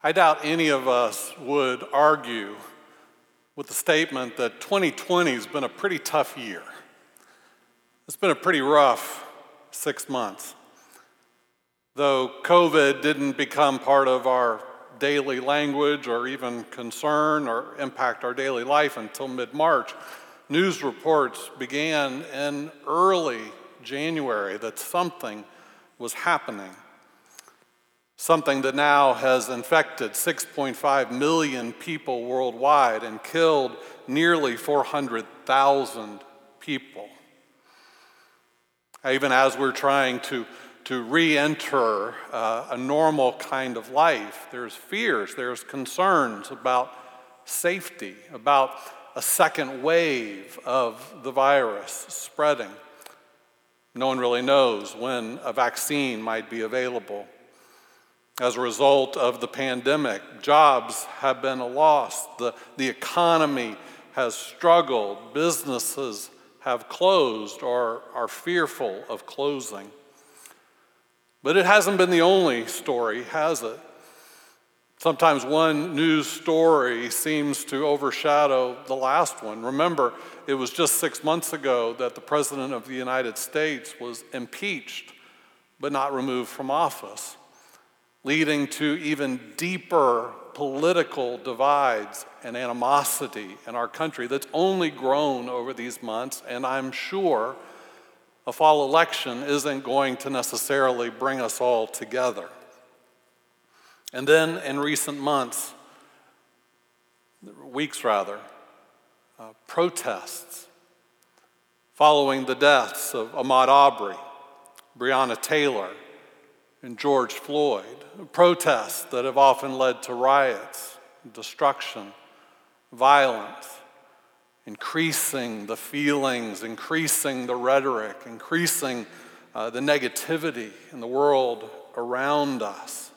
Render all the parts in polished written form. I doubt any of us would argue with the statement that 2020 has been a pretty tough year. It's been a pretty rough 6 months. Though COVID didn't become part of our daily language or even concern or impact our daily life until mid-March, news reports began in early January that something was happening. Something that now has infected 6.5 million people worldwide and killed nearly 400,000 people. Even as we're trying to re-enter a normal kind of life, there's fears, there's concerns about safety, about a second wave of the virus spreading. No one really knows when a vaccine might be available. As a result of the pandemic, jobs have been lost. The economy has struggled. Businesses have closed or are fearful of closing. But it hasn't been the only story, has it? Sometimes one news story seems to overshadow the last one. Remember, it was just 6 months ago that the President of the United States was impeached, but not removed from office, leading to even deeper political divides and animosity in our country that's only grown over these months, and I'm sure a fall election isn't going to necessarily bring us all together. And then in recent months, weeks, protests following the deaths of Ahmaud Arbery, Breonna Taylor, and George Floyd, protests that have often led to riots, destruction, violence, increasing the feelings, increasing the rhetoric, increasing the negativity in the world around us.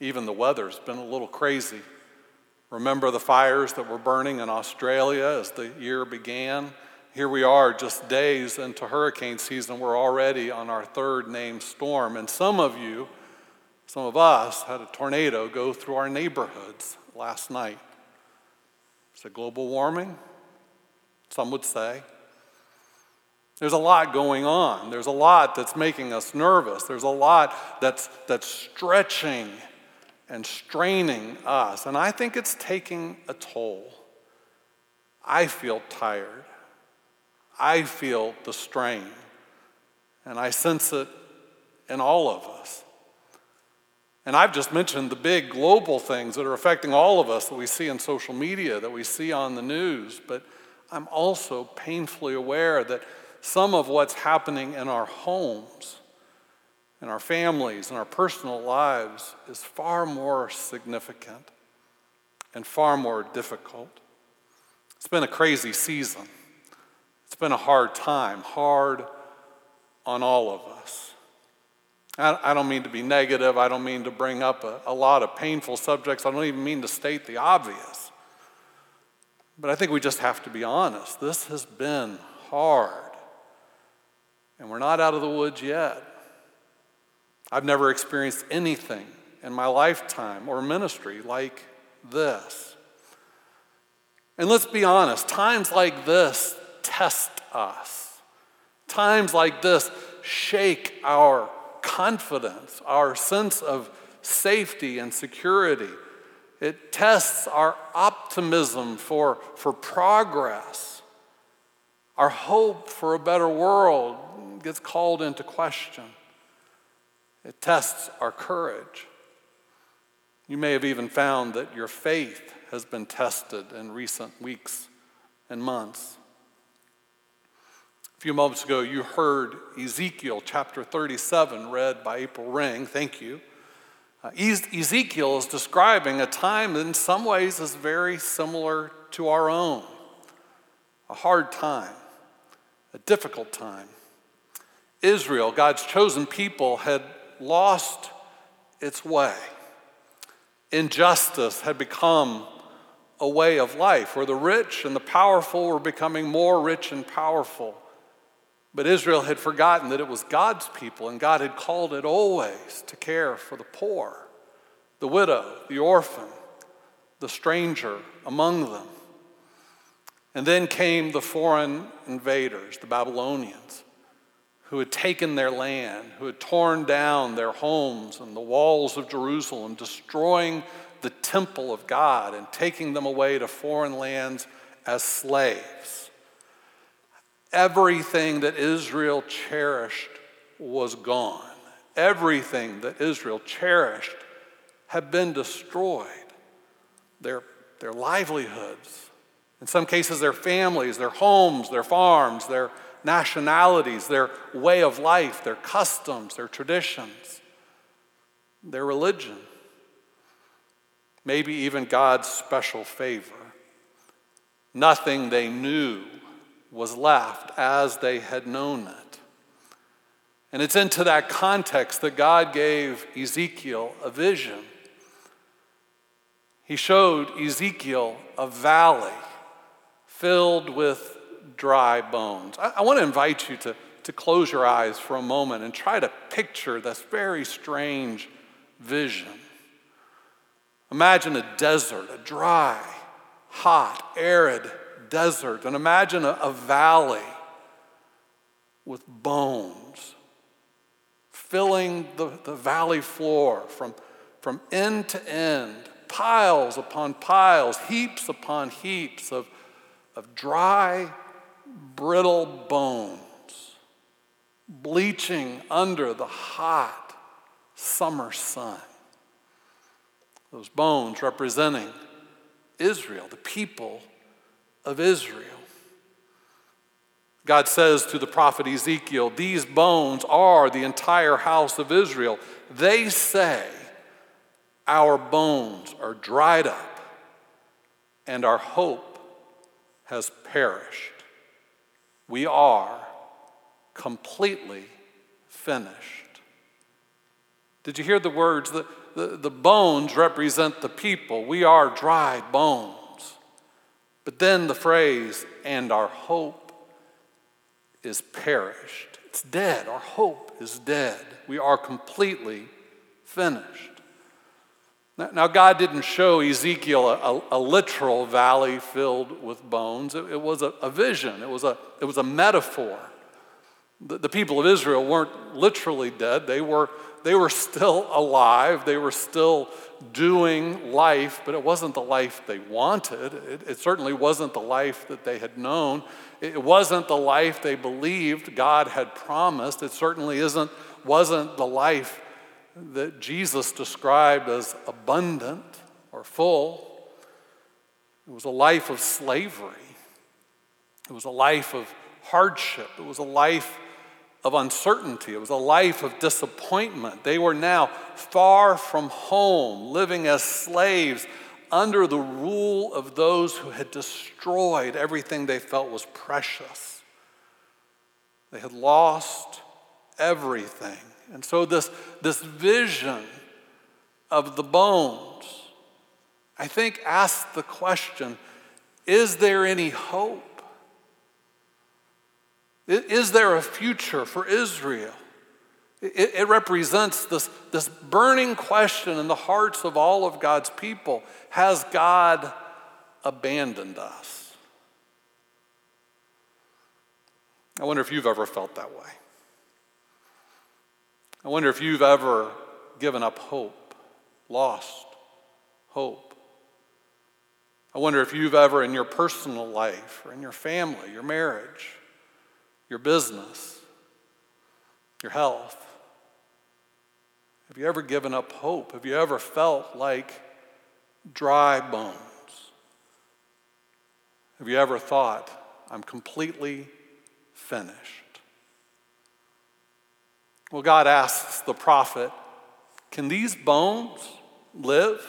Even the weather's been a little crazy. Remember the fires that were burning in Australia as the year began? Here we are just days into hurricane season. We're already on our third named storm. And some of us had a tornado go through our neighborhoods last night. Is it global warming? Some would say. There's a lot going on. There's a lot that's making us nervous. There's a lot that's stretching and straining us. And I think it's taking a toll. I feel tired. I feel the strain, and I sense it in all of us. And I've just mentioned the big global things that are affecting all of us that we see in social media, that we see on the news, but I'm also painfully aware that some of what's happening in our homes, in our families, in our personal lives is far more significant and far more difficult. It's been a crazy season. It's been a hard time, hard on all of us. I don't mean to be negative. I don't mean to bring up a lot of painful subjects. I don't even mean to state the obvious. But I think we just have to be honest. This has been hard. And we're not out of the woods yet. I've never experienced anything in my lifetime or ministry like this. And let's be honest, times like this test us. Times like this shake our confidence, our sense of safety and security. It tests our optimism for progress. Our hope for a better world gets called into question. It tests our courage. You may have even found that your faith has been tested in recent weeks and months. A few moments ago, you heard Ezekiel chapter 37 read by April Ring. Thank you. Ezekiel is describing a time that in some ways is very similar to our own. A hard time, a difficult time. Israel, God's chosen people, had lost its way. Injustice had become a way of life where the rich and the powerful were becoming more rich and powerful. But Israel had forgotten that it was God's people, and God had called it always to care for the poor, the widow, the orphan, the stranger among them. And then came the foreign invaders, the Babylonians, who had taken their land, who had torn down their homes and the walls of Jerusalem, destroying the temple of God and taking them away to foreign lands as slaves. Everything that Israel cherished was gone. Everything that Israel cherished had been destroyed. Their livelihoods, in some cases their families, their homes, their farms, their nationalities, their way of life, their customs, their traditions, their religion, maybe even God's special favor. Nothing they knew was left as they had known it. And it's into that context that God gave Ezekiel a vision. He showed Ezekiel a valley filled with dry bones. I want to invite you to close your eyes for a moment and try to picture this very strange vision. Imagine a desert, a dry, hot, arid desert, and imagine a valley with bones filling the valley floor from end to end, piles upon piles, heaps upon heaps of dry, brittle bones, bleaching under the hot summer sun. Those bones representing Israel, the people of Israel. God says to the prophet Ezekiel, "These bones are the entire house of Israel. They say, 'Our bones are dried up, and our hope has perished. We are completely finished.'" Did you hear the words? The bones represent the people. We are dry bones. But then the phrase, "and our hope is perished." It's dead. Our hope is dead. We are completely finished. Now God didn't show Ezekiel a literal valley filled with bones. It was a vision. It was a metaphor. The people of Israel weren't literally dead. They were still alive. They were still doing life, but it wasn't the life they wanted. It certainly wasn't the life that they had known. It wasn't the life they believed God had promised. It certainly wasn't the life that Jesus described as abundant or full. It was a life of slavery. It was a life of hardship. It was a life of uncertainty. It was a life of disappointment. They were now far from home, living as slaves under the rule of those who had destroyed everything they felt was precious. They had lost everything. And so this vision of the bones, I think, asks the question, is there any hope? Is there a future for Israel? It represents this burning question in the hearts of all of God's people. Has God abandoned us? I wonder if you've ever felt that way. I wonder if you've ever given up hope, lost hope. I wonder if you've ever, in your personal life or in your family, your marriage, your business, your health, have you ever given up hope? Have you ever felt like dry bones? Have you ever thought, I'm completely finished? Well, God asks the prophet, can these bones live?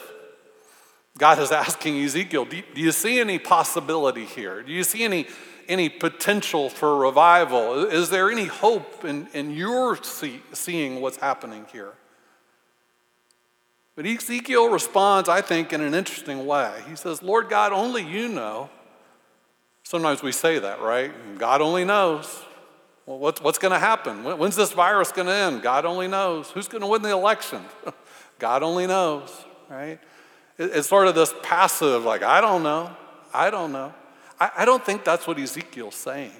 God is asking Ezekiel, do you see any possibility here? Do you see any potential for revival? Is there any hope in your seeing what's happening here? But Ezekiel responds, I think, in an interesting way. He says, Lord God, only you know. Sometimes we say that, right? God only knows. Well, what's going to happen? When's this virus going to end? God only knows. Who's going to win the election? God only knows, right? It's sort of this passive, like, I don't know. I don't think that's what Ezekiel's saying.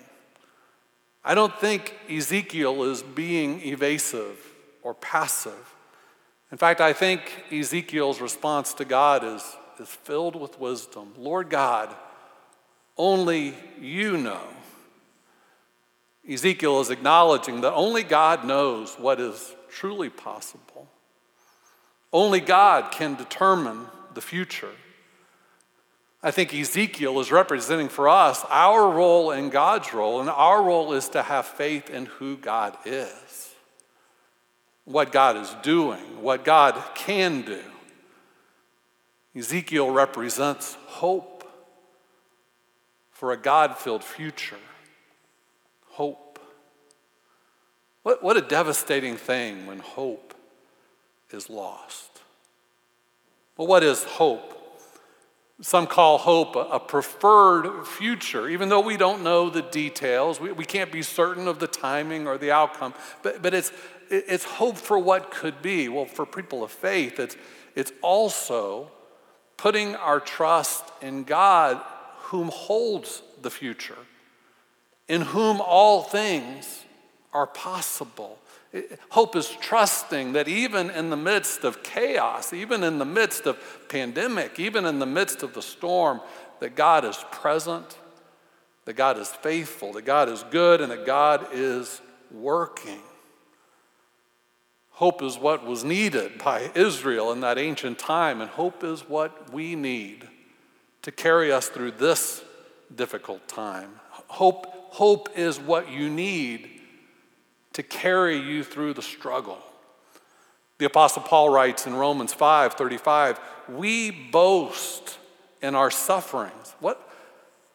I don't think Ezekiel is being evasive or passive. In fact, I think Ezekiel's response to God is filled with wisdom. Lord God, only you know. Ezekiel is acknowledging that only God knows what is truly possible. Only God can determine the future. I think Ezekiel is representing for us our role and God's role, and our role is to have faith in who God is, what God is doing, what God can do. Ezekiel represents hope for a God-filled future. Hope. What a devastating thing when hope is lost. Well, what is hope? Some call hope a preferred future, even though we don't know the details. We can't be certain of the timing or the outcome, but it's hope for what could be. Well, for people of faith, it's also putting our trust in God whom holds the future, in whom all things are possible. Hope is trusting that even in the midst of chaos, even in the midst of pandemic, even in the midst of the storm, that God is present, that God is faithful, that God is good, and that God is working. Hope is what was needed by Israel in that ancient time, and hope is what we need to carry us through this difficult time. Hope is what you need to carry you through the struggle. The Apostle Paul writes in Romans 5:35, we boast in our sufferings. What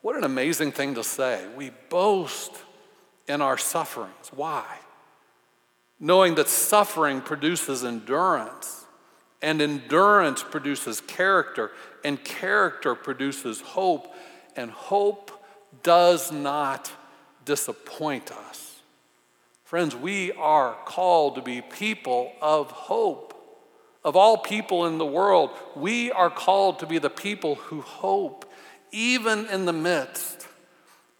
an amazing thing to say. We boast in our sufferings. Why? Knowing that suffering produces endurance, and endurance produces character, and character produces hope, and hope does not disappoint us. Friends, we are called to be people of hope. Of all people in the world, we are called to be the people who hope, even in the midst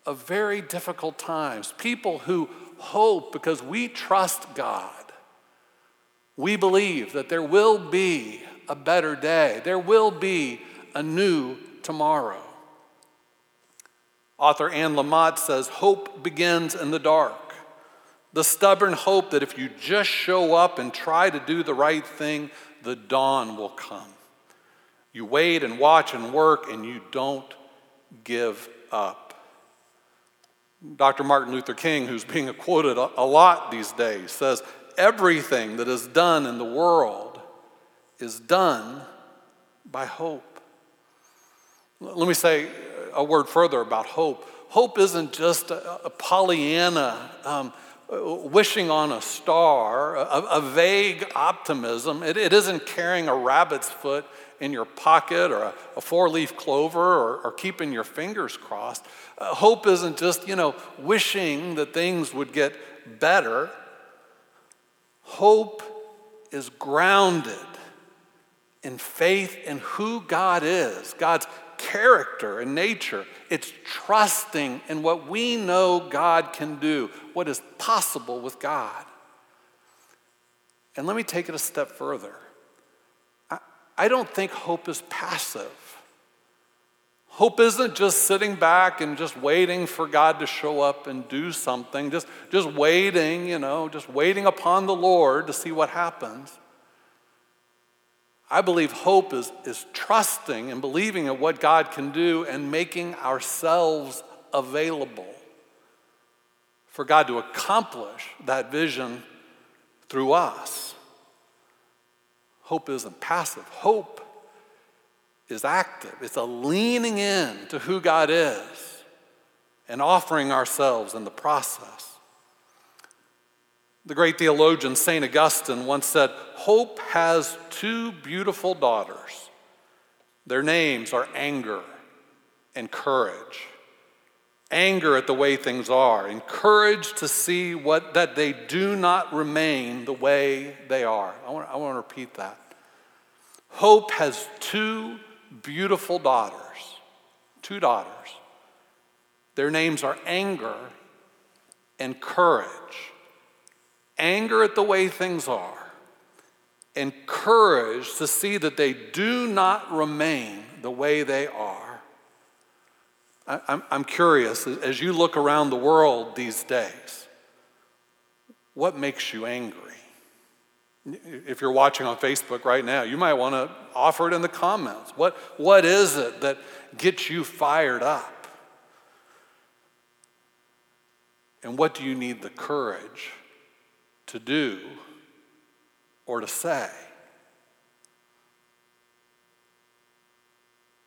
of very difficult times. People who hope because we trust God. We believe that there will be a better day. There will be a new tomorrow. Author Anne Lamott says, hope begins in the dark. The stubborn hope that if you just show up and try to do the right thing, the dawn will come. You wait and watch and work, and you don't give up. Dr. Martin Luther King, who's being quoted a lot these days, says, everything that is done in the world is done by hope. Let me say a word further about hope. Hope isn't just a Pollyanna wishing on a star, a vague optimism. It isn't carrying a rabbit's foot in your pocket or a four-leaf clover or keeping your fingers crossed. Hope isn't just, wishing that things would get better. Hope is grounded in faith in who God is, God's character and nature. It's trusting in what we know God can do, what is possible with God. And let me take it a step further. I don't think hope is passive. Hope isn't just sitting back and just waiting for God to show up and do something, just waiting, just waiting upon the Lord to see what happens. I believe hope is trusting and believing in what God can do and making ourselves available for God to accomplish that vision through us. Hope isn't passive. Hope is active. It's a leaning in to who God is and offering ourselves in the process. The great theologian St. Augustine once said, hope has two beautiful daughters. Their names are anger and courage. anger at the way things are, and courage to see that they do not remain the way they are. I want to repeat that. Hope has two beautiful daughters, Their names are anger and courage. Anger at the way things are, and courage to see that they do not remain the way they are. I'm curious, as you look around the world these days, what makes you angry? If you're watching on Facebook right now, you might want to offer it in the comments. What is it that gets you fired up? And what do you need the courage to do or to say?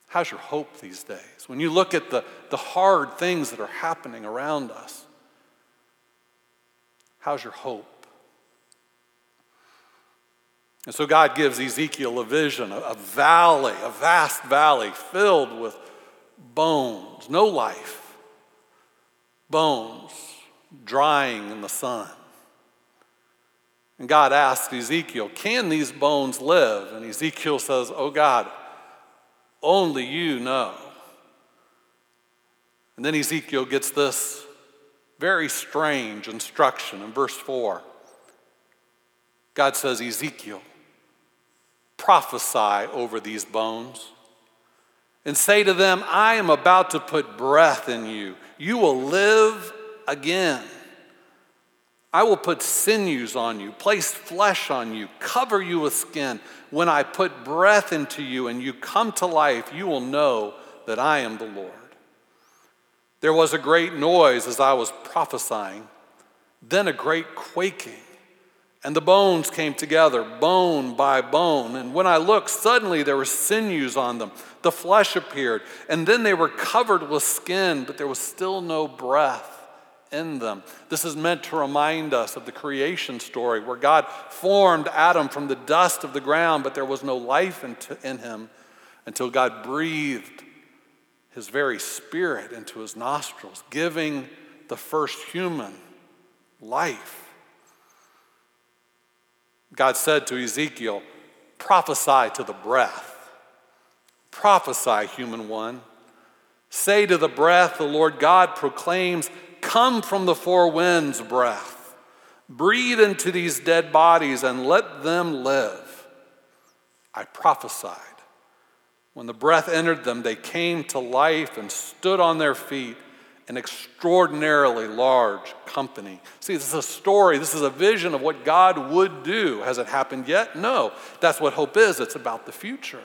How's your hope these days? When you look at the hard things that are happening around us, how's your hope? And so God gives Ezekiel a vision, a valley, a vast valley filled with bones, no life, bones drying in the sun. And God asks Ezekiel, can these bones live? And Ezekiel says, oh God, only you know. And then Ezekiel gets this very strange instruction in verse 4. God says, Ezekiel, prophesy over these bones and say to them, I am about to put breath in you. You will live again. I will put sinews on you, place flesh on you, cover you with skin. When I put breath into you and you come to life, you will know that I am the Lord. There was a great noise as I was prophesying, then a great quaking, and the bones came together, bone by bone. And when I looked, suddenly there were sinews on them. The flesh appeared, and then they were covered with skin, but there was still no breath in them. This is meant to remind us of the creation story where God formed Adam from the dust of the ground, but there was no life in him until God breathed his very spirit into his nostrils, giving the first human life. God said to Ezekiel, prophesy to the breath. Prophesy, human one. Say to the breath, the Lord God proclaims, come from the four winds, breath. Breathe into these dead bodies and let them live. I prophesied. When the breath entered them, they came to life and stood on their feet, an extraordinarily large company. See, this is a story. This is a vision of what God would do. Has it happened yet? No. That's what hope is. It's about the future.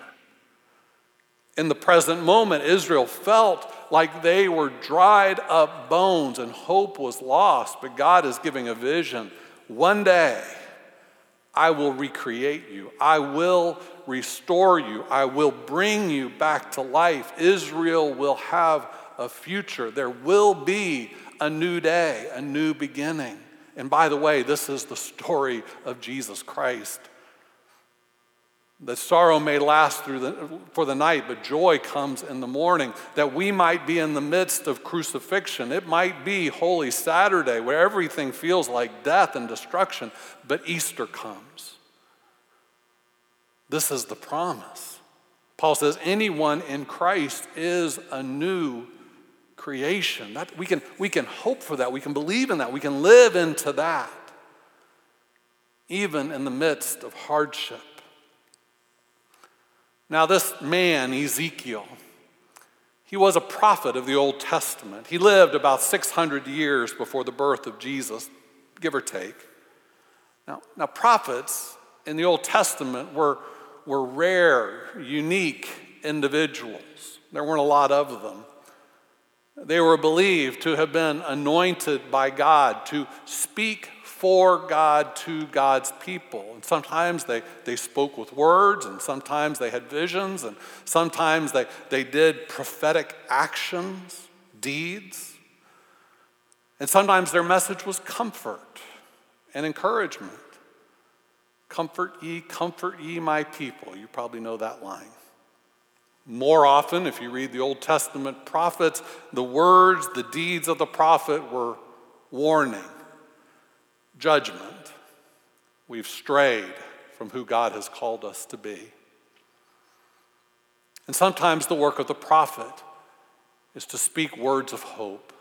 In the present moment, Israel felt like they were dried up bones and hope was lost, but God is giving a vision. One day, I will recreate you. I will restore you. I will bring you back to life. Israel will have a future. There will be a new day, a new beginning. And by the way, this is the story of Jesus Christ. That sorrow may last for the night, but joy comes in the morning. That we might be in the midst of crucifixion. It might be Holy Saturday where everything feels like death and destruction, but Easter comes. This is the promise. Paul says anyone in Christ is a new creation. That we can hope for that. We can believe in that. We can live into that. Even in the midst of hardship. Now this man, Ezekiel, he was a prophet of the Old Testament. He lived about 600 years before the birth of Jesus, give or take. Now prophets in the Old Testament were rare, unique individuals. There weren't a lot of them. They were believed to have been anointed by God to speak for God to God's people. And sometimes they spoke with words, and sometimes they had visions, and sometimes they did prophetic actions, deeds. And sometimes their message was comfort and encouragement. Comfort ye my people. You probably know that line. More often, if you read the Old Testament prophets, the words, the deeds of the prophet were warning, judgment. We've strayed from who God has called us to be. And sometimes the work of the prophet is to speak words of hope.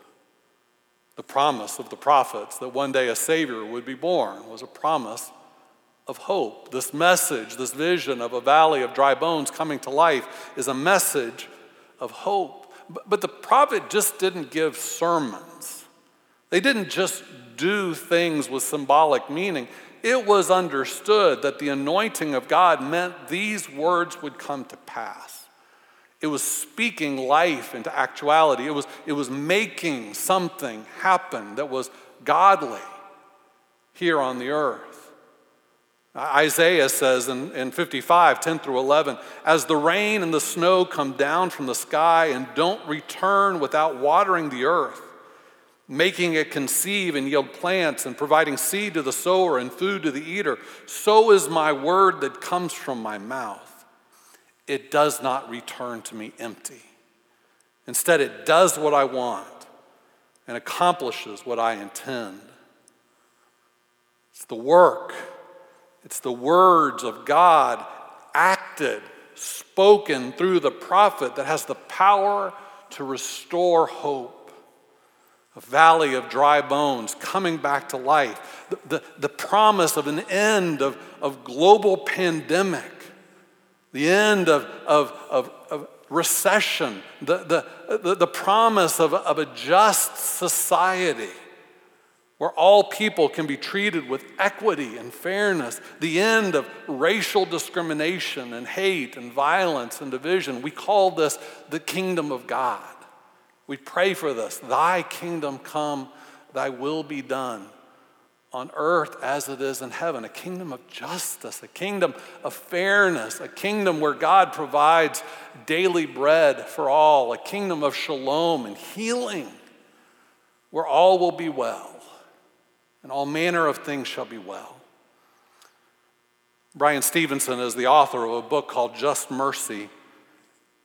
The promise of the prophets that one day a Savior would be born was a promise of hope. This message, this vision of a valley of dry bones coming to life is a message of hope. But the prophet just didn't give sermons. They didn't just do things with symbolic meaning. It was understood that the anointing of God meant these words would come to pass. It was speaking life into actuality. It was making something happen that was godly here on the earth. Isaiah says in 55, 10 through 11, as the rain and the snow come down from the sky and don't return without watering the earth, making it conceive and yield plants and providing seed to the sower and food to the eater, so is my word that comes from my mouth. It does not return to me empty. Instead, it does what I want and accomplishes what I intend. It's the work. It's the words of God acted, spoken through the prophet that has the power to restore hope. A valley of dry bones coming back to life. The promise of an end of global pandemic. The end of recession. The promise of a just society where all people can be treated with equity and fairness. The end of racial discrimination and hate and violence and division. We call this the kingdom of God. We pray for this. Thy kingdom come, thy will be done on earth as it is in heaven. A kingdom of justice, a kingdom of fairness, a kingdom where God provides daily bread for all, a kingdom of shalom and healing, where all will be well and all manner of things shall be well. Bryan Stevenson is the author of a book called Just Mercy,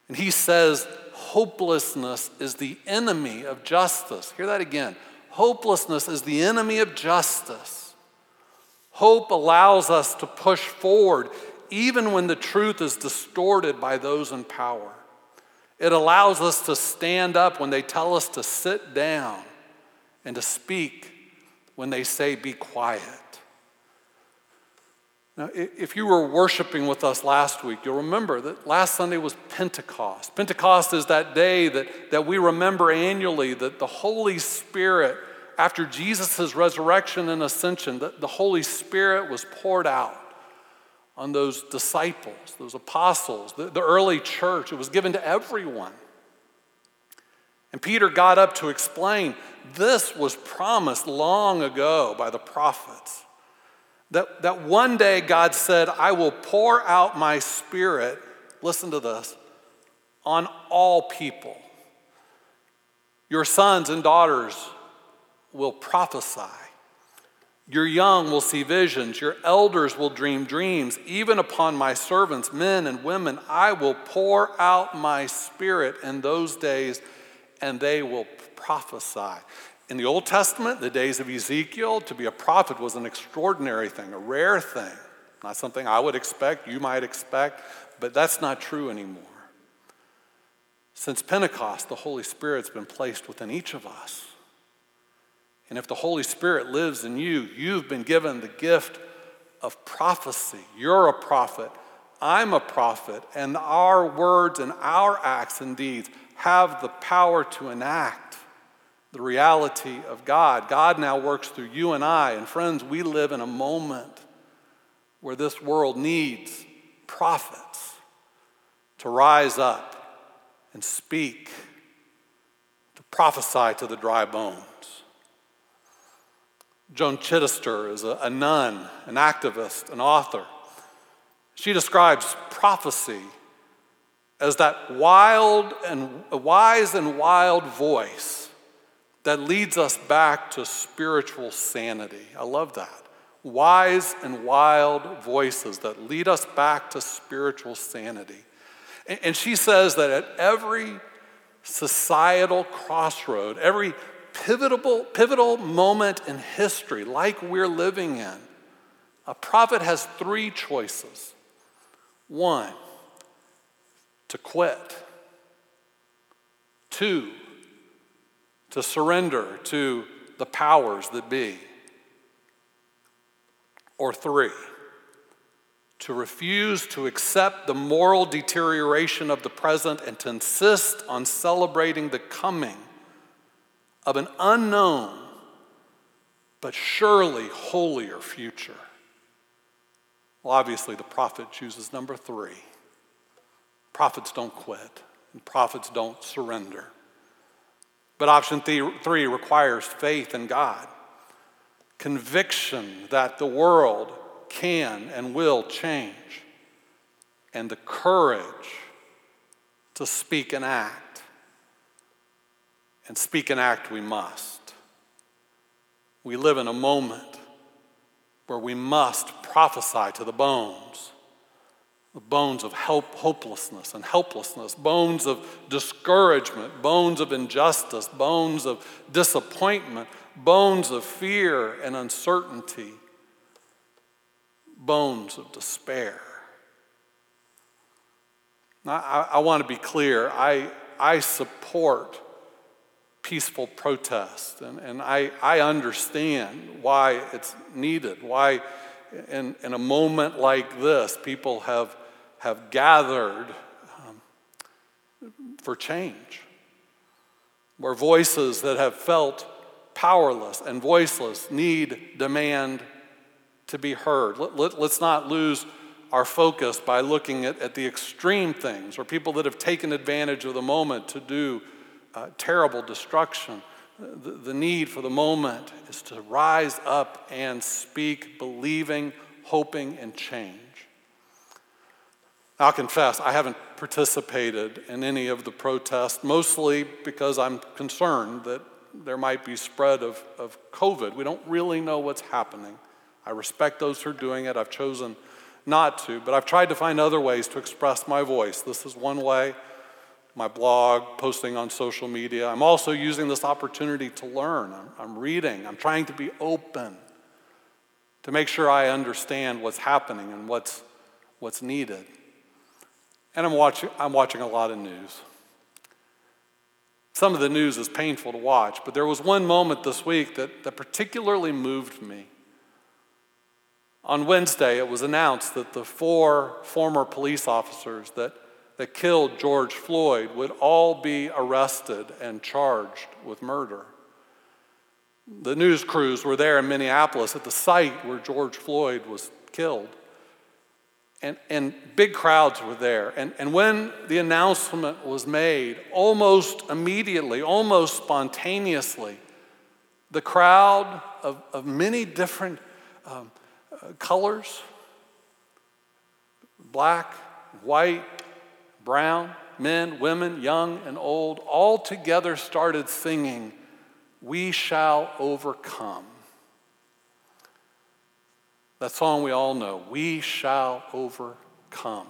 and he says, hopelessness is the enemy of justice. Hear that again. Hopelessness is the enemy of justice. Hope allows us to push forward even when the truth is distorted by those in power. It allows us to stand up when they tell us to sit down and to speak when they say be quiet. Now, if you were worshiping with us last week, you'll remember that last Sunday was Pentecost. Pentecost is that day that we remember annually that the Holy Spirit, after Jesus' resurrection and ascension, that the Holy Spirit was poured out on those disciples, those apostles, the early church. It was given to everyone. And Peter got up to explain, this was promised long ago by the prophets. That one day God said, I will pour out my spirit, listen to this, on all people. Your sons and daughters will prophesy. Your young will see visions. Your elders will dream dreams. Even upon my servants, men and women, I will pour out my spirit in those days, and they will prophesy. In the Old Testament, the days of Ezekiel, to be a prophet was an extraordinary thing, a rare thing. Not something I would expect, you might expect, but that's not true anymore. Since Pentecost, the Holy Spirit's been placed within each of us. And if the Holy Spirit lives in you, you've been given the gift of prophecy. You're a prophet, I'm a prophet, and our words and our acts and deeds have the power to enact the reality of God. God now works through you and I. And friends, we live in a moment where this world needs prophets to rise up and speak, to prophesy to the dry bones. Joan Chittister is a nun, an activist, an author. She describes prophecy as that wise and wild voice that leads us back to spiritual sanity. I love that. Wise and wild voices that lead us back to spiritual sanity. And she says that at every societal crossroad, every pivotal moment in history like we're living in, a prophet has three choices. One, to quit. Two, to surrender to the powers that be. Or three, to refuse to accept the moral deterioration of the present and to insist on celebrating the coming of an unknown but surely holier future. Well, obviously, the prophet chooses number three. Prophets don't quit, and prophets don't surrender. But option three requires faith in God, conviction that the world can and will change, and the courage to speak and act. And speak and act we must. We live in a moment where we must prophesy to the bones of hopelessness and helplessness, bones of discouragement, bones of injustice, bones of disappointment, bones of fear and uncertainty, bones of despair. Now, I want to be clear. I support peaceful protest, and I understand why it's needed, why in a moment like this people have gathered for change, where voices that have felt powerless and voiceless need, demand to be heard. Let's not lose our focus by looking at the extreme things or people that have taken advantage of the moment to do terrible destruction. The need for the moment is to rise up and speak, believing, hoping, and change. I'll confess, I haven't participated in any of the protests, mostly because I'm concerned that there might be spread of COVID. We don't really know what's happening. I respect those who are doing it. I've chosen not to, but I've tried to find other ways to express my voice. This is one way, my blog, posting on social media. I'm also using this opportunity to learn. I'm reading. I'm trying to be open to make sure I understand what's happening and what's needed. And I'm watching a lot of news. Some of the news is painful to watch, but there was one moment this week that particularly moved me. On Wednesday, it was announced that the four former police officers that killed George Floyd would all be arrested and charged with murder. The news crews were there in Minneapolis at the site where George Floyd was killed. And big crowds were there. And when the announcement was made, almost immediately, almost spontaneously, the crowd of many different colors, black, white, brown, men, women, young and old, all together started singing, "We Shall Overcome." That song we all know, "We Shall Overcome."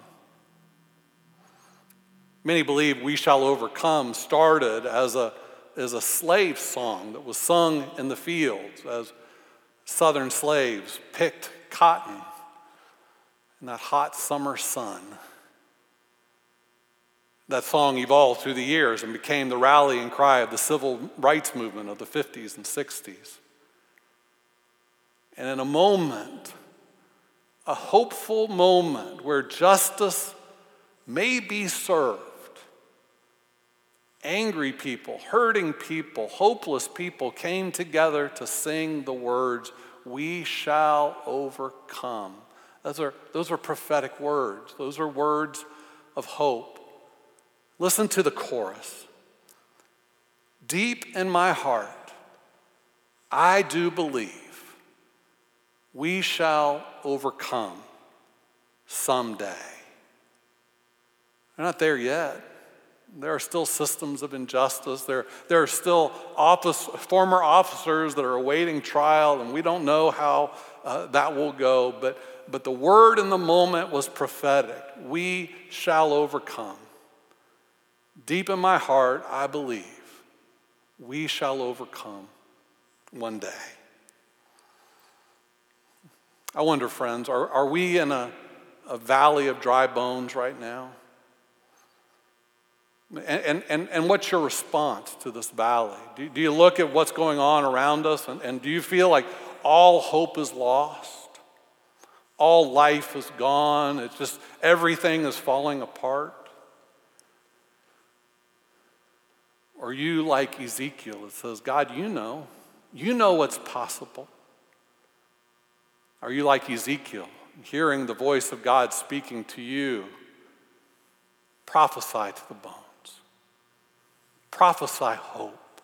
Many believe "We Shall Overcome" started as a slave song that was sung in the fields as Southern slaves picked cotton in that hot summer sun. That song evolved through the years and became the rallying cry of the civil rights movement of the 50s and 60s. And in a moment, a hopeful moment where justice may be served, angry people, hurting people, hopeless people came together to sing the words, "We shall overcome." Those are prophetic words. Those are words of hope. Listen to the chorus. "Deep in my heart, I do believe we shall overcome someday." We're not there yet. There are still systems of injustice. There are still former officers that are awaiting trial, and we don't know how that will go. But the word in the moment was prophetic. We shall overcome. Deep in my heart, I believe we shall overcome one day. I wonder, friends, are we in a valley of dry bones right now? And what's your response to this valley? Do you look at what's going on around us and do you feel like all hope is lost? All life is gone. It's just everything is falling apart. Or you like Ezekiel, it says, God, you know what's possible. Are you like Ezekiel, hearing the voice of God speaking to you? Prophesy to the bones. Prophesy hope.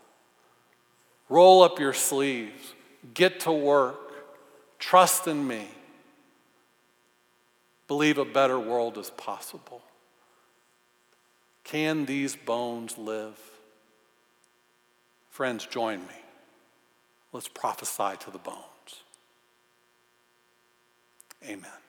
Roll up your sleeves. Get to work. Trust in me. Believe a better world is possible. Can these bones live? Friends, join me. Let's prophesy to the bones. Amen.